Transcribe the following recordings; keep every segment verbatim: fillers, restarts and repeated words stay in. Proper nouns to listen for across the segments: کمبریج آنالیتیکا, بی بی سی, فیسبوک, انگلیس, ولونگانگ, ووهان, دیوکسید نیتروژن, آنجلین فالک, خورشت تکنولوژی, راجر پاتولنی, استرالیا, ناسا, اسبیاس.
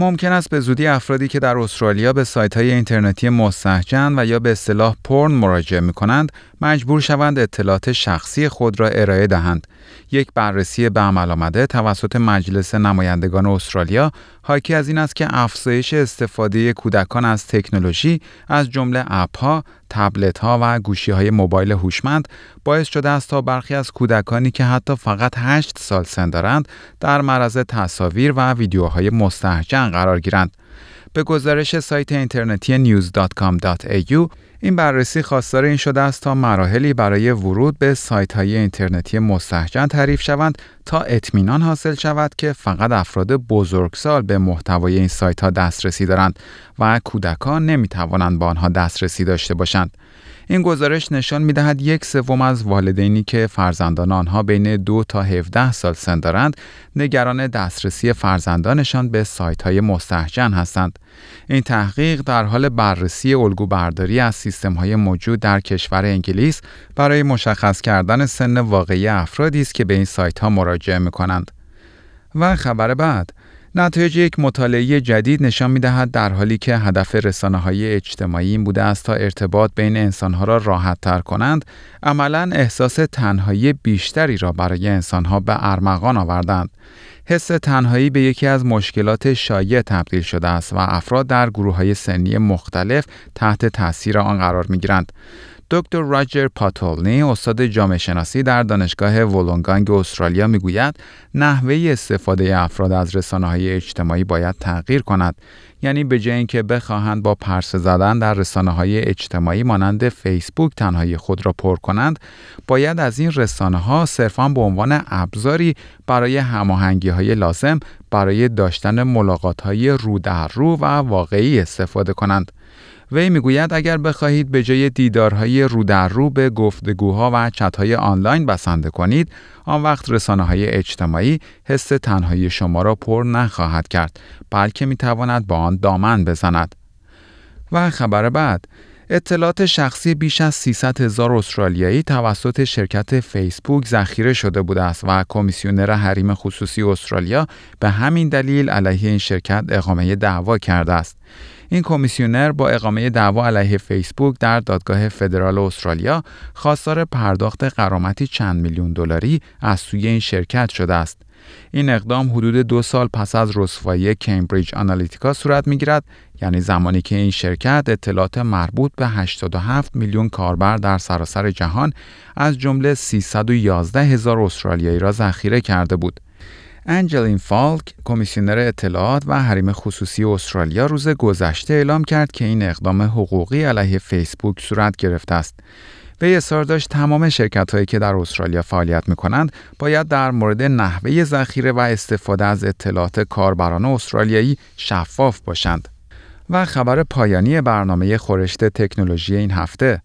ممکن است به زودی افرادی که در استرالیا به سایت‌های اینترنتی مستهجن و یا به اصطلاح پورن مراجعه می‌کنند، مجبور شوند اطلاعات شخصی خود را ارائه دهند. یک بررسی به عمل آمده توسط مجلس نمایندگان استرالیا حاکی از این است که افزایش استفاده کودکان از تکنولوژی، از جمله اپ‌ها، تبلت‌ها و گوشی‌های موبایل هوشمند باعث شده است تا برخی از کودکانی که حتی فقط هشت سال سن دارند در معرض تصاویر و ویدیوهای مستهجن قرار گیرند. به گزارش سایت اینترنتی نیوز دات کام دات ای یو، این بررسی خواستار این شده است تا مراحلی برای ورود به سایت‌های اینترنتی مستهجن تعریف شوند تا اطمینان حاصل شود که فقط افراد بزرگسال به محتوای این سایت‌ها دسترسی دارند و کودکان نمی‌توانند به آنها دسترسی داشته باشند. این گزارش نشان می‌دهد یک سوم از والدینی که فرزندان آنها بین دو تا هفده سال سن دارند، نگران دسترسی فرزندانشان به سایت‌های مستهجن هستند. این تحقیق در حال بررسی الگوبرداری از سیستم‌های موجود در کشور انگلیس برای مشخص کردن سن واقعی افرادی است که به این سایت‌ها مراجعه می‌کنند. و خبر بعد، نتایج یک مطالعه جدید نشان می‌دهد در حالی که هدف رسانه‌های اجتماعی این بوده است تا ارتباط بین انسان‌ها را راحت‌تر کنند، عملاً احساس تنهایی بیشتری را برای انسان‌ها به ارمغان آوردند. حس تنهایی به یکی از مشکلات شایع تبدیل شده است و افراد در گروه‌های سنی مختلف تحت تأثیر آن قرار می‌گیرند. دکتر راجر پاتولنی، استاد جامعه شناسی در دانشگاه ولونگانگ استرالیا، میگوید نحوه استفاده افراد از رسانه‌های اجتماعی باید تغییر کند. یعنی به جای اینکه بخواهند با پرسه زدن در رسانه‌های اجتماعی مانند فیسبوک تنهایی خود را پر کنند، باید از این رسانه‌ها صرفاً به عنوان ابزاری برای هماهنگی‌های لازم برای داشتن ملاقات‌های رو در رو و واقعی استفاده کنند. وی میگوید اگر بخواهید به جای دیدارهای رو در رو به گفتگوها و چت‌های آنلاین بسنده کنید، آن وقت رسانه‌های اجتماعی حس تنهایی شما را پر نخواهد کرد، بلکه میتواند با آن دامن بزند. و خبر بعد، اطلاعات شخصی بیش از سیصد هزار استرالیایی توسط شرکت فیسبوک ذخیره شده بوده است و کمیسیونر حریم خصوصی استرالیا به همین دلیل علیه این شرکت اقامه دعوا کرده است. این کمیسیونر با اقامه دعوا علیه فیسبوک در دادگاه فدرال استرالیا خواستار پرداخت غرامتی چند میلیون دلاری از سوی این شرکت شده است. این اقدام حدود دو سال پس از رسوایی کمبریج آنالیتیکا صورت می‌گیرد، یعنی زمانی که این شرکت اطلاعات مربوط به هشتاد و هفت میلیون کاربر در سراسر جهان از جمله سیصد و یازده هزار استرالیایی را ذخیره کرده بود. آنجلین فالک، کمیسیونر اطلاعات و حریم خصوصی استرالیا، روز گذشته اعلام کرد که این اقدام حقوقی علیه فیسبوک صورت گرفته است. وی اصرار داشت تمام شرکت‌هایی که در استرالیا فعالیت می‌کنند باید در مورد نحوه ذخیره و استفاده از اطلاعات کاربران استرالیایی شفاف باشند. و خبر پایانی برنامه خورشت تکنولوژی این هفته،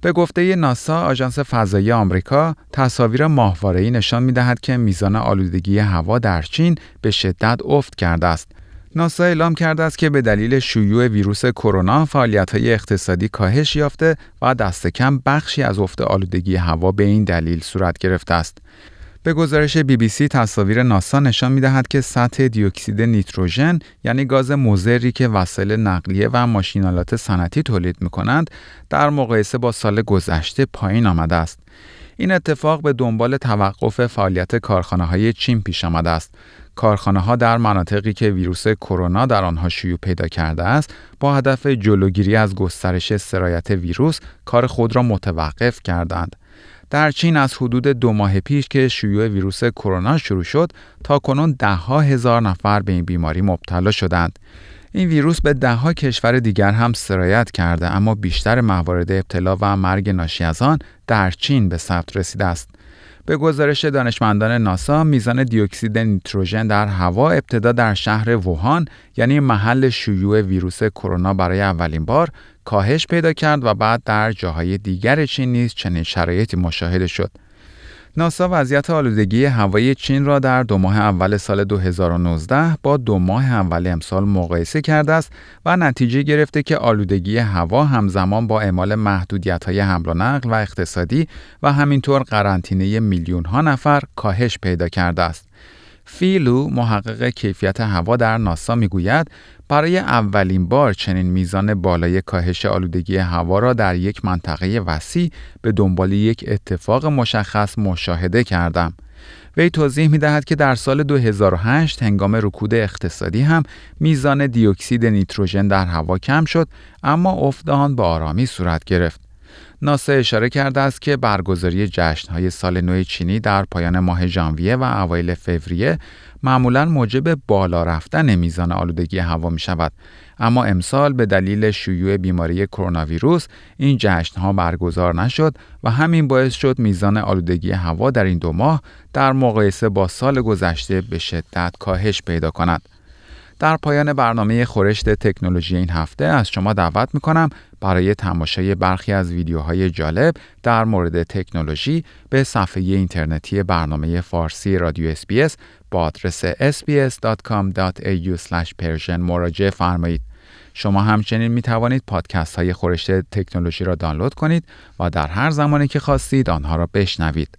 به گفته ناسا، آژانس فضایی آمریکا، تصاویر ماهواره‌ای نشان می‌دهد که میزان آلودگی هوا در چین به شدت افت کرده است. ناسا اعلام کرده است که به دلیل شیوع ویروس کرونا فعالیت‌های اقتصادی کاهش یافته و دست کم بخشی از افت آلودگی هوا به این دلیل صورت گرفته است. به گزارش بی بی سی، تصاویر ناسا نشان می‌دهد که سطح دیوکسید نیتروژن، یعنی گاز مضری که وسایل نقلیه و ماشینالات صنعتی تولید می‌کنند، در مقایسه با سال گذشته پایین آمده است. این اتفاق به دنبال توقف فعالیت کارخانه‌های چین پیش آمده است. کارخانه‌ها در مناطقی که ویروس کرونا در آنها شیوع پیدا کرده است، با هدف جلوگیری از گسترش سرایت ویروس کار خود را متوقف کردند. در چین از حدود دو ماه پیش که شیوع ویروس کرونا شروع شد، تا کنون ده ها هزار نفر به این بیماری مبتلا شدند. این ویروس به ده ها کشور دیگر هم سرایت کرده، اما بیشتر موارد ابتلا و مرگ ناشی از آن در چین به ثبت رسیده است. به گزارش دانشمندان ناسا، میزان دیوکسید نیتروژن در هوا ابتدا در شهر ووهان، یعنی محل شیوع ویروس کرونا برای اولین بار، کاهش پیدا کرد و بعد در جاهای دیگر چین نیز چنین شرایطی مشاهده شد. ناسا وضعیت آلودگی هوایی چین را در دو ماه اول سال دو هزار و نوزده با دو ماه اول امسال مقایسه کرده است و نتیجه گرفته که آلودگی هوا همزمان با اعمال محدودیت‌های حمل و نقل و اقتصادی و همینطور قرنطینه میلیون‌ها نفر کاهش پیدا کرده است. فیلو، محقق کیفیت هوا در ناسا، میگوید برای اولین بار چنین میزان بالای کاهش آلودگی هوا را در یک منطقه وسیع به دنبال یک اتفاق مشخص مشاهده کردم. وی توضیح می‌دهد که در سال دو هزار و هشت هنگام رکود اقتصادی هم میزان دیوکسید نیتروژن در هوا کم شد، اما افت آن به آرامی صورت گرفت. ناسا اشاره کرده است که برگزاری جشن‌های سال نو چینی در پایان ماه ژانویه و اوایل فوریه معمولاً موجب بالا رفتن میزان آلودگی هوا می‌شود، اما امسال به دلیل شیوع بیماری کرونا ویروس این جشن‌ها برگزار نشد و همین باعث شد میزان آلودگی هوا در این دو ماه در مقایسه با سال گذشته به شدت کاهش پیدا کند. در پایان برنامه خورشت تکنولوژی این هفته از شما دعوت می‌کنم برای تماشای برخی از ویدیوهای جالب در مورد تکنولوژی به صفحه اینترنتی برنامه فارسی رادیو اس بی اس با آدرس اس بی اس دات کام دات ای یو اسلش پرشن مراجعه فرمایید. شما همچنین می‌توانید پادکست‌های خورشت تکنولوژی را دانلود کنید و در هر زمانی که خواستید آنها را بشنوید.